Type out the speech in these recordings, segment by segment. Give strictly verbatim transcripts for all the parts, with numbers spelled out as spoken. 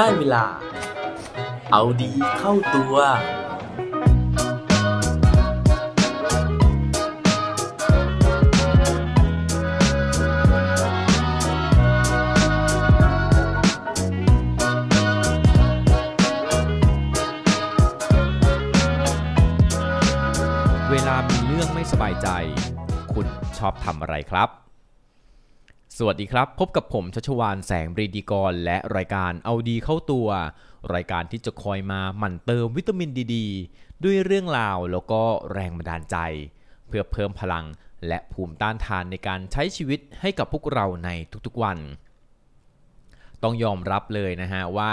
ได้เวลาเอาดีเข้าตัวเวลามีเรื่องไม่สบายใจคุณชอบทำอะไรครับสวัสดีครับพบกับผมชัชวาลแสงบรีดีกรและรายการเอาดีเข้าตัวรายการที่จะคอยมาหมั่นเติมวิตามินดีดีด้วยเรื่องราวแล้วก็แรงบันดาลใจเพื่อเพิ่มพลังและภูมิต้านทานในการใช้ชีวิตให้กับพวกเราในทุกๆวันต้องยอมรับเลยนะฮะว่า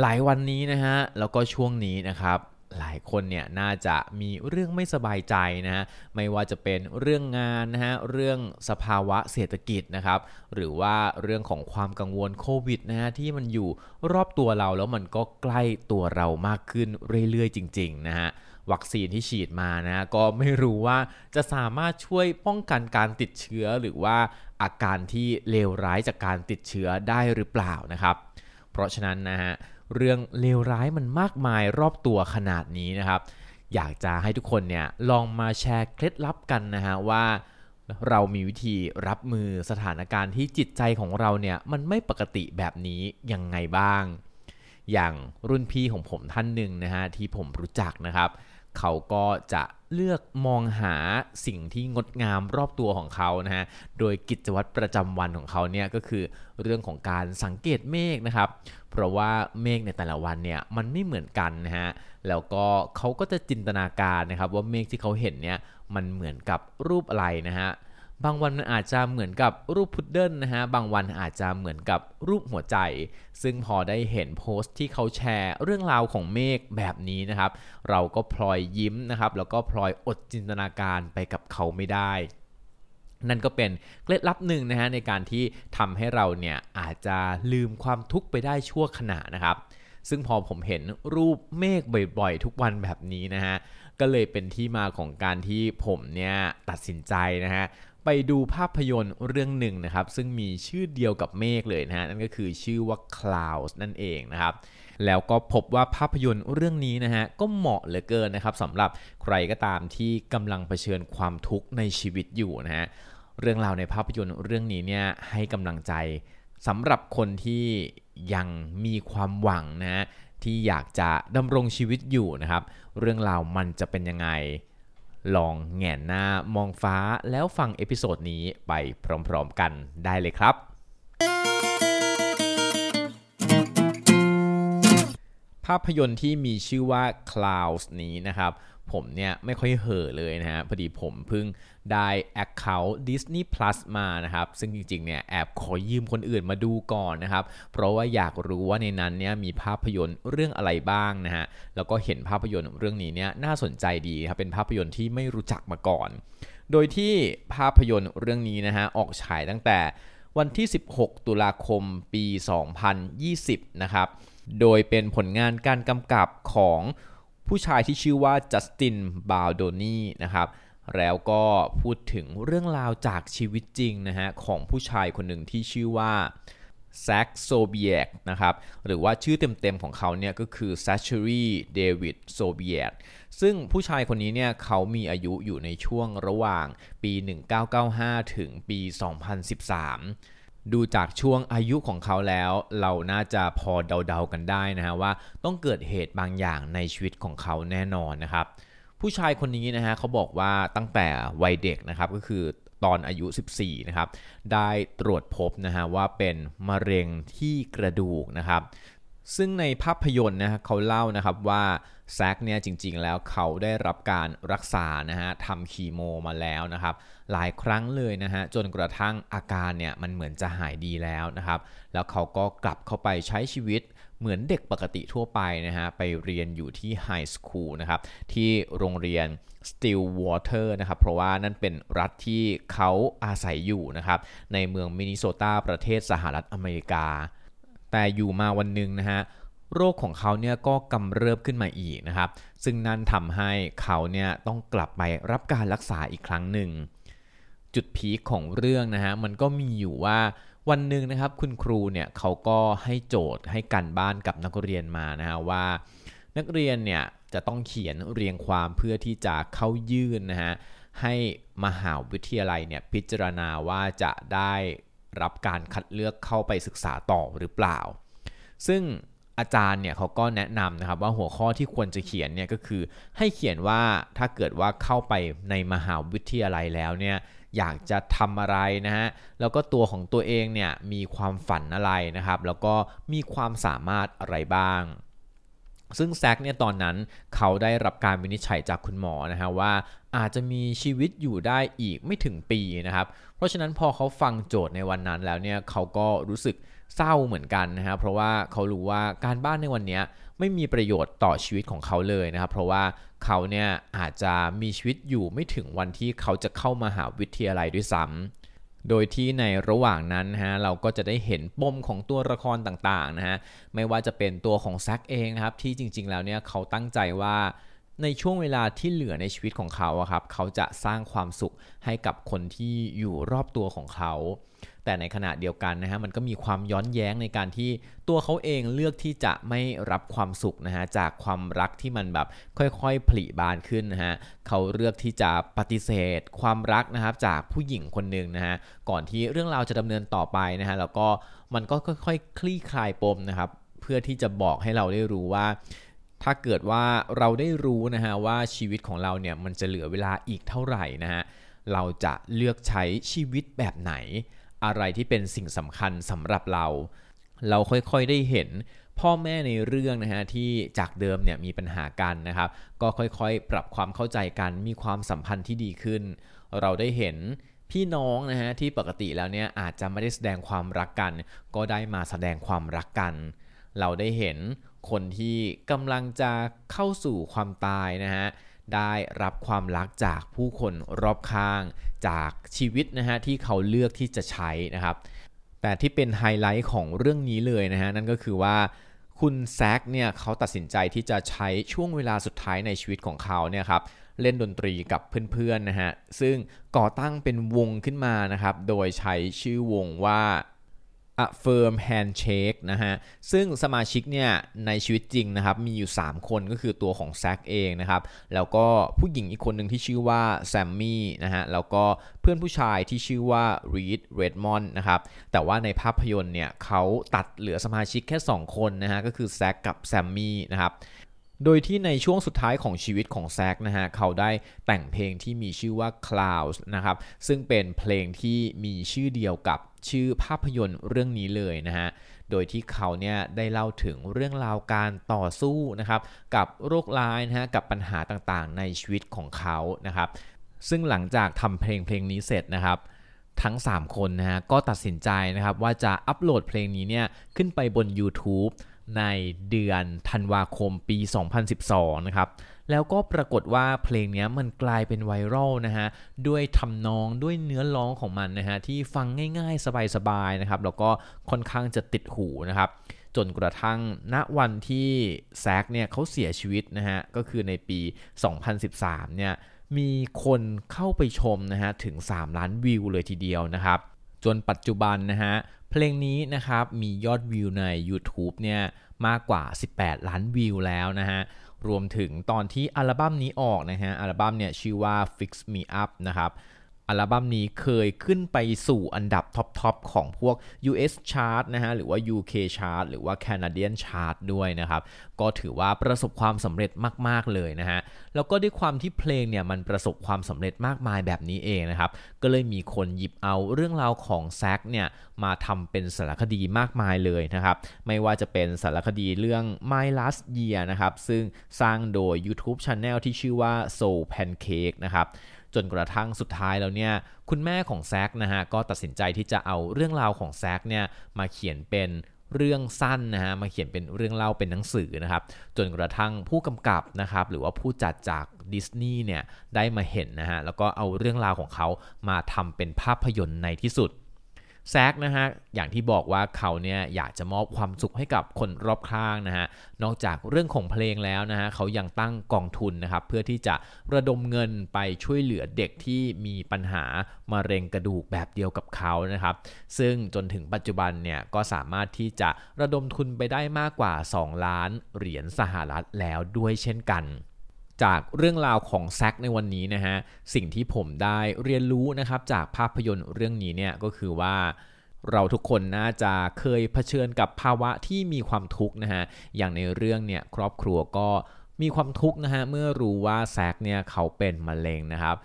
หลายวันนี้นะฮะแล้วก็ช่วงนี้นะครับหลายคนเนี่ยน่าจะมีเรื่องไม่สบายใจนะฮะไม่ว่าจะเป็นเรื่องงานนะฮะเรื่องสภาวะเศรษฐกิจนะครับหรือว่าเรื่องของความกังวลโควิดนะฮะที่มันอยู่รอบตัวเราแล้วมันก็ใกล้ตัวเรามากขึ้นเรื่อยๆจริงๆนะฮะวัคซีนที่ฉีดมานะก็ไม่รู้ว่าจะสามารถช่วยป้องกันการติดเชื้อหรือว่าอาการที่เลวร้ายจากการติดเชื้อได้หรือเปล่านะครับเพราะฉะนั้นนะฮะเรื่องเลวร้ายมันมากมายรอบตัวขนาดนี้นะครับอยากจะให้ทุกคนเนี่ยลองมาแชร์เคล็ดลับกันนะฮะว่าเรามีวิธีรับมือสถานการณ์ที่จิตใจของเราเนี่ยมันไม่ปกติแบบนี้ยังไงบ้างอย่างรุ่นพี่ของผมท่านหนึ่งนะฮะที่ผมรู้จักนะครับเขาก็จะเลือกมองหาสิ่งที่งดงามรอบตัวของเขานะฮะโดยกิจวัตรประจำวันของเขาเนี่ยก็คือเรื่องของการสังเกตเมฆนะครับเพราะว่าเมฆในแต่ละวันเนี่ยมันไม่เหมือนกันนะฮะแล้วก็เขาก็จะจินตนาการนะครับว่าเมฆที่เขาเห็นเนี่ยมันเหมือนกับรูปอะไรนะฮะบางวันมันอาจจะเหมือนกับรูปพุดเดิ้ลนะฮะบางวันอาจจะเหมือนกับรูปหัวใจซึ่งพอได้เห็นโพสต์ที่เขาแชร์เรื่องราวของเมฆแบบนี้นะครับเราก็พลอยยิ้มนะครับแล้วก็พลอยอดจินตนาการไปกับเขาไม่ได้นั่นก็เป็นเคล็ดลับหนึ่งนะฮะในการที่ทำให้เราเนี่ยอาจจะลืมความทุกข์ไปได้ชั่วขณะนะครับซึ่งพอผมเห็นรูปเมฆบ่อยๆทุกวันแบบนี้นะฮะก็เลยเป็นที่มาของการที่ผมเนี่ยตัดสินใจนะฮะไปดูภาพยนตร์เรื่องหนึ่งนะครับซึ่งมีชื่อเดียวกับเมฆเลยนะฮะนั่นก็คือชื่อว่า Klaus นั่นเองนะครับแล้วก็พบว่าภาพยนตร์เรื่องนี้นะฮะก็เหมาะเหลือเกินนะครับสำหรับใครก็ตามที่กำลังเผชิญความทุกข์ในชีวิตอยู่นะฮะเรื่องราวในภาพยนตร์เรื่องนี้เนี่ยให้กำลังใจสำหรับคนที่ยังมีความหวังนะฮะที่อยากจะดำรงชีวิตอยู่นะครับเรื่องราวมันจะเป็นยังไงลองแหงนหน้ามองฟ้าแล้วฟังเอพิโซดนี้ไปพร้อมๆกันได้เลยครับภาพยนตร์ที่มีชื่อว่า Klaus นี้นะครับผมเนี่ยไม่ค่อยเห่อเลยนะฮะพอดีผมเพิ่งได้ Account Disney Plus มานะครับซึ่งจริงๆเนี่ยแอบขอยืมคนอื่นมาดูก่อนนะครับเพราะว่าอยากรู้ว่าในนั้นเนี่ยมีภาพยนตร์เรื่องอะไรบ้างนะฮะแล้วก็เห็นภาพยนตร์เรื่องนี้เนี่ยน่าสนใจดีครับเป็นภาพยนตร์ที่ไม่รู้จักมาก่อนโดยที่ภาพยนตร์เรื่องนี้นะฮะออกฉายตั้งแต่วันที่สิบหกตุลาคมปีสองพันยี่สิบนะครับโดยเป็นผลงานการกำกับของผู้ชายที่ชื่อว่าจัสติน บาลโดนี่นะครับแล้วก็พูดถึงเรื่องราวจากชีวิตจริงนะฮะของผู้ชายคนหนึ่งที่ชื่อว่าแซค โซเบียกนะครับหรือว่าชื่อเต็มๆของเขาเนี่ยก็คือแซชเรี เดวิด โซเบียกซึ่งผู้ชายคนนี้เนี่ยเขามีอายุอยู่ในช่วงระหว่างปีหนึ่งพันเก้าร้อยเก้าสิบห้าถึงปีสองพันสิบสามดูจากช่วงอายุของเขาแล้วเราน่าจะพอเดาๆกันได้นะฮะว่าต้องเกิดเหตุบางอย่างในชีวิตของเขาแน่นอนนะครับผู้ชายคนนี้นะฮะเขาบอกว่าตั้งแต่วัยเด็กนะครับก็คือตอนอายุสิบสี่นะครับได้ตรวจพบนะฮะว่าเป็นมะเร็งที่กระดูกนะครับซึ่งในภาพยนตร์นะฮะเขาเล่านะครับว่าแซคเนี่ยจริงๆแล้วเขาได้รับการรักษานะฮะทำคีโมมาแล้วนะครับหลายครั้งเลยนะฮะจนกระทั่งอาการเนี่ยมันเหมือนจะหายดีแล้วนะครับแล้วเขาก็กลับเข้าไปใช้ชีวิตเหมือนเด็กปกติทั่วไปนะฮะไปเรียนอยู่ที่ไฮสคูลนะครับที่โรงเรียน Stillwater นะครับเพราะว่านั่นเป็นรัฐที่เขาอาศัยอยู่นะครับในเมืองมินนิโซตาประเทศสหรัฐอเมริกาแต่อยู่มาวันหนึ่งนะฮะโรคของเขาเนี่ยก็กำเริบขึ้นมาอีกนะครับซึ่งนั่นทำให้เขาเนี่ยต้องกลับไปรับการรักษาอีกครั้งหนึ่งจุดพีคของเรื่องนะฮะมันก็มีอยู่ว่า วันหนึ่งนะครับคุณครูเนี่ยเขาก็ให้โจทย์ให้การบ้านกับนักเรียนมานะฮะว่านักเรียนเนี่ยจะต้องเขียนเรียงความเพื่อที่จะเข้ายื่นนะฮะให้มหาวิทยาลัยเนี่ยพิจารณาว่าจะได้รับการคัดเลือกเข้าไปศึกษาต่อหรือเปล่าซึ่งอาจารย์เนี่ยเขาก็แนะนำนะครับว่าหัวข้อที่ควรจะเขียนเนี่ยก็คือให้เขียนว่าถ้าเกิดว่าเข้าไปในมหาวิทยาลัยแล้วเนี่ยอยากจะทำอะไรนะฮะแล้วก็ตัวของตัวเองเนี่ยมีความฝันอะไรนะครับแล้วก็มีความสามารถอะไรบ้างซึ่งแซคเนี่ยตอนนั้นเขาได้รับการวินิจฉัยจากคุณหมอนะฮะว่าอาจจะมีชีวิตอยู่ได้อีกไม่ถึงปีนะครับเพราะฉะนั้นพอเขาฟังโจทย์ในวันนั้นแล้วเนี่ยเขาก็รู้สึกเศร้าเหมือนกันนะฮะเพราะว่าเขารู้ว่าการบ้านในวันนี้ไม่มีประโยชน์ต่อชีวิตของเขาเลยนะครับเพราะว่าเขาเนี่ยอาจจะมีชีวิตอยู่ไม่ถึงวันที่เขาจะเข้ามหาวิทยาลัยด้วยซ้ำโดยที่ในระหว่างนั้นฮะเราก็จะได้เห็นปมของตัวละครต่างๆนะฮะไม่ว่าจะเป็นตัวของแซคเองนะครับที่จริงๆแล้วเนี่ยเขาตั้งใจว่าในช่วงเวลาที่เหลือในชีวิตของเขาอะครับเขาจะสร้างความสุขให้กับคนที่อยู่รอบตัวของเขาแต่ในขณะเดียวกันนะฮะมันก็มีความย้อนแย้งในการที่ตัวเขาเองเลือกที่จะไม่รับความสุขนะฮะจากความรักที่มันแบบค่อยๆผลิบานขึ้นนะฮะเขาเลือกที่จะปฏิเสธความรักนะครับจากผู้หญิงคนหนึ่งนะฮะก่อนที่เรื่องราวจะดำเนินต่อไปนะฮะแล้วก็มันก็ค่อยๆคลี่คลายปมนะครับเพื่อที่จะบอกให้เราได้รู้ว่าถ้าเกิดว่าเราได้รู้นะฮะว่าชีวิตของเราเนี่ยมันจะเหลือเวลาอีกเท่าไหร่นะฮะเราจะเลือกใช้ชีวิตแบบไหนอะไรที่เป็นสิ่งสำคัญสำหรับเราเราค่อยๆได้เห็นพ่อแม่ในเรื่องนะฮะที่จากเดิมเนี่ยมีปัญหากันนะครับก็ค่อยๆปรับความเข้าใจกันมีความสัมพันธ์ที่ดีขึ้นเราได้เห็นพี่น้องนะฮะที่ปกติแล้วเนี่ยอาจจะไม่ได้แสดงความรักกันก็ได้มาแสดงความรักกันเราได้เห็นคนที่กำลังจะเข้าสู่ความตายนะฮะได้รับความรักจากผู้คนรอบข้างจากชีวิตนะฮะที่เขาเลือกที่จะใช้นะครับแต่ที่เป็นไฮไลท์ของเรื่องนี้เลยนะฮะนั่นก็คือว่าคุณแซคเนี่ยเขาตัดสินใจที่จะใช้ช่วงเวลาสุดท้ายในชีวิตของเขาเนี่ยครับเล่นดนตรีกับเพื่อนๆนะฮะซึ่งก่อตั้งเป็นวงขึ้นมานะครับโดยใช้ชื่อวงว่าat firm handshake นะฮะซึ่งสมาชิกเนี่ยในชีวิตจริงนะครับมีอยู่สามคนก็คือตัวของแซคเองนะครับแล้วก็ผู้หญิงอีกคนหนึ่งที่ชื่อว่าแซมมี่นะฮะแล้วก็เพื่อนผู้ชายที่ชื่อว่ารีดเรดมอนด์นะครับแต่ว่าในภาพยนตร์เนี่ยเขาตัดเหลือสมาชิกแค่สองคนนะฮะก็คือแซคกับแซมมี่นะครับโดยที่ในช่วงสุดท้ายของชีวิตของแซคนะฮะเขาได้แต่งเพลงที่มีชื่อว่า Klaus นะครับซึ่งเป็นเพลงที่มีชื่อเดียวกับชื่อภาพยนตร์เรื่องนี้เลยนะฮะโดยที่เขาเนี่ยได้เล่าถึงเรื่องราวการต่อสู้นะครับกับโรคร้ายนะฮะกับปัญหาต่างๆในชีวิตของเขานะครับซึ่งหลังจากทำเพลงเพลงนี้เสร็จนะครับทั้งสามคนนะฮะก็ตัดสินใจนะครับว่าจะอัปโหลดเพลงนี้เนี่ยขึ้นไปบน YouTubeในเดือนธันวาคมปีสองพันสิบสองนะครับแล้วก็ปรากฏว่าเพลงนี้มันกลายเป็นไวรัลนะฮะด้วยทำนองด้วยเนื้อร้องของมันนะฮะที่ฟังง่ายๆสบายๆนะครับแล้วก็ค่อนข้างจะติดหูนะครับจนกระทั่งณวันที่แซคเนี่ยเขาเสียชีวิตนะฮะก็คือในปีสองพันสิบสามเนี่ยมีคนเข้าไปชมนะฮะถึงสามล้านวิวเลยทีเดียวนะครับจนปัจจุบันนะฮะเพลงนี้นะครับมียอดวิวใน YouTube เนี่ยมากกว่าสิบแปดล้านวิวแล้วนะฮะรวมถึงตอนที่อัลบั้มนี้ออกนะฮะอัลบั้มเนี่ยชื่อว่า Fix Me Up นะครับอัลบั้มนี้เคยขึ้นไปสู่อันดับท็อปๆของพวก ยู เอส Chart นะฮะหรือว่า ยู เค Chart หรือว่า Canadian Chart ด้วยนะครับก็ถือว่าประสบความสำเร็จมากๆเลยนะฮะแล้วก็ด้วยความที่เพลงเนี่ยมันประสบความสำเร็จมากมายแบบนี้เองนะครับก็เลยมีคนหยิบเอาเรื่องราวของแซคเนี่ยมาทำเป็นสารคดีมากมายเลยนะครับไม่ว่าจะเป็นสารคดีเรื่อง My Last Year นะครับซึ่งสร้างโดย YouTube Channel ที่ชื่อว่า Soul Pancake นะครับจนกระทั่งสุดท้ายแล้วเนี่ยคุณแม่ของแซคนะฮะก็ตัดสินใจที่จะเอาเรื่องราวของแซคเนี่ยมาเขียนเป็นเรื่องสั้นนะฮะมาเขียนเป็นเรื่องเล่าเป็นหนังสือนะครับจนกระทั่งผู้กำกับนะครับหรือว่าผู้จัดจากดิสนีย์เนี่ยได้มาเห็นนะฮะแล้วก็เอาเรื่องราวของเขามาทำเป็นภาพยนตร์ในที่สุด แซกนะฮะอย่างที่บอกว่าเขาเนี่ยอยากจะมอบความสุขให้กับคนรอบข้างนะฮะนอกจากเรื่องของเพลงแล้วนะฮะเขายังตั้งกองทุนนะครับเพื่อที่จะระดมเงินไปช่วยเหลือเด็กที่มีปัญหามะเร็งกระดูกแบบเดียวกับเขานะครับซึ่งจนถึงปัจจุบันเนี่ยก็สามารถที่จะระดมทุนไปได้มากกว่าสองล้านเหรียญสหรัฐแล้วด้วยเช่นกันจากเรื่องราวของแซกในวันนี้นะฮะสิ่งที่ผมได้เรียนรู้นะครับจากภาพยนตร์เรื่องนี้เนี่ยก็คือว่าเราทุกคนน่าจะเคยเผชิญกับภาวะที่มีความทุกข์นะฮะอย่างในเรื่องเนี่ยครอบครัวก็มีความทุกข์นะฮะเมื่อรู้ว่าแซกเนี่ยเขาเป็นมะเร็งนะครับ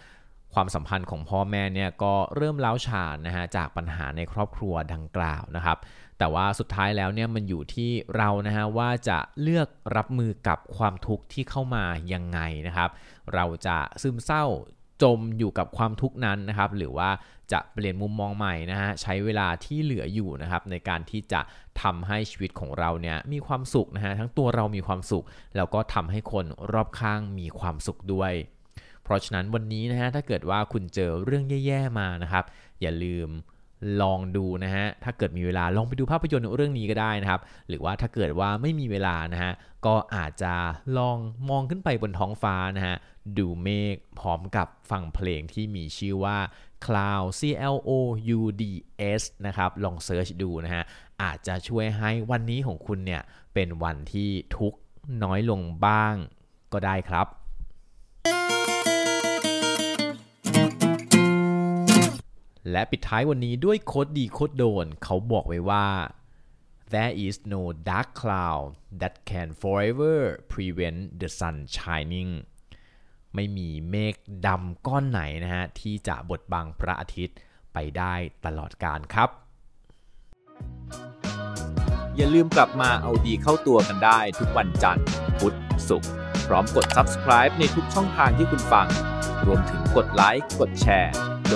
ความสัมพันธ์ของพ่อแม่เนี่ยก็เริ่มร้าวฉานนะฮะจากปัญหาในครอบครัวดังกล่าวนะครับแต่ว่าสุดท้ายแล้วเนี่ยมันอยู่ที่เรานะฮะว่าจะเลือกรับมือกับความทุกข์ที่เข้ามายังไงนะครับเราจะซึมเศร้าจมอยู่กับความทุกข์นั้นนะครับหรือว่าจะเปลี่ยนมุมมองใหม่นะฮะใช้เวลาที่เหลืออยู่นะครับในการที่จะทำให้ชีวิตของเราเนี่ยมีความสุขนะฮะทั้งตัวเรามีความสุขแล้วก็ทำให้คนรอบข้างมีความสุขด้วยเพราะฉะนั้นวันนี้นะฮะถ้าเกิดว่าคุณเจอเรื่องแย่ๆมานะครับอย่าลืมลองดูนะฮะถ้าเกิดมีเวลาลองไปดูภาพยนตร์เรื่องนี้ก็ได้นะครับหรือว่าถ้าเกิดว่าไม่มีเวลานะฮะก็อาจจะลองมองขึ้นไปบนท้องฟ้านะฮะดูเมฆพร้อมกับฟังเพลงที่มีชื่อว่า Klaus C L O U D S นะครับลองเสิร์ชดูนะฮะอาจจะช่วยให้วันนี้ของคุณเนี่ยเป็นวันที่ทุกข์น้อยลงบ้างก็ได้ครับและปิดท้ายวันนี้ด้วยโคตรดีโคตรโดนเขาบอกไว้ว่า There is no dark cloud that can forever prevent the sun shining ไม่มีเมฆดำก้อนไหนนะฮะที่จะบดบังพระอาทิตย์ไปได้ตลอดกาลครับอย่าลืมกลับมาเอาดีเข้าตัวกันได้ทุกวันจันทร์พุธศุกร์พร้อมกด Subscribe ในทุกช่องทางที่คุณฟังรวมถึงกดไลค์กดแชร์เ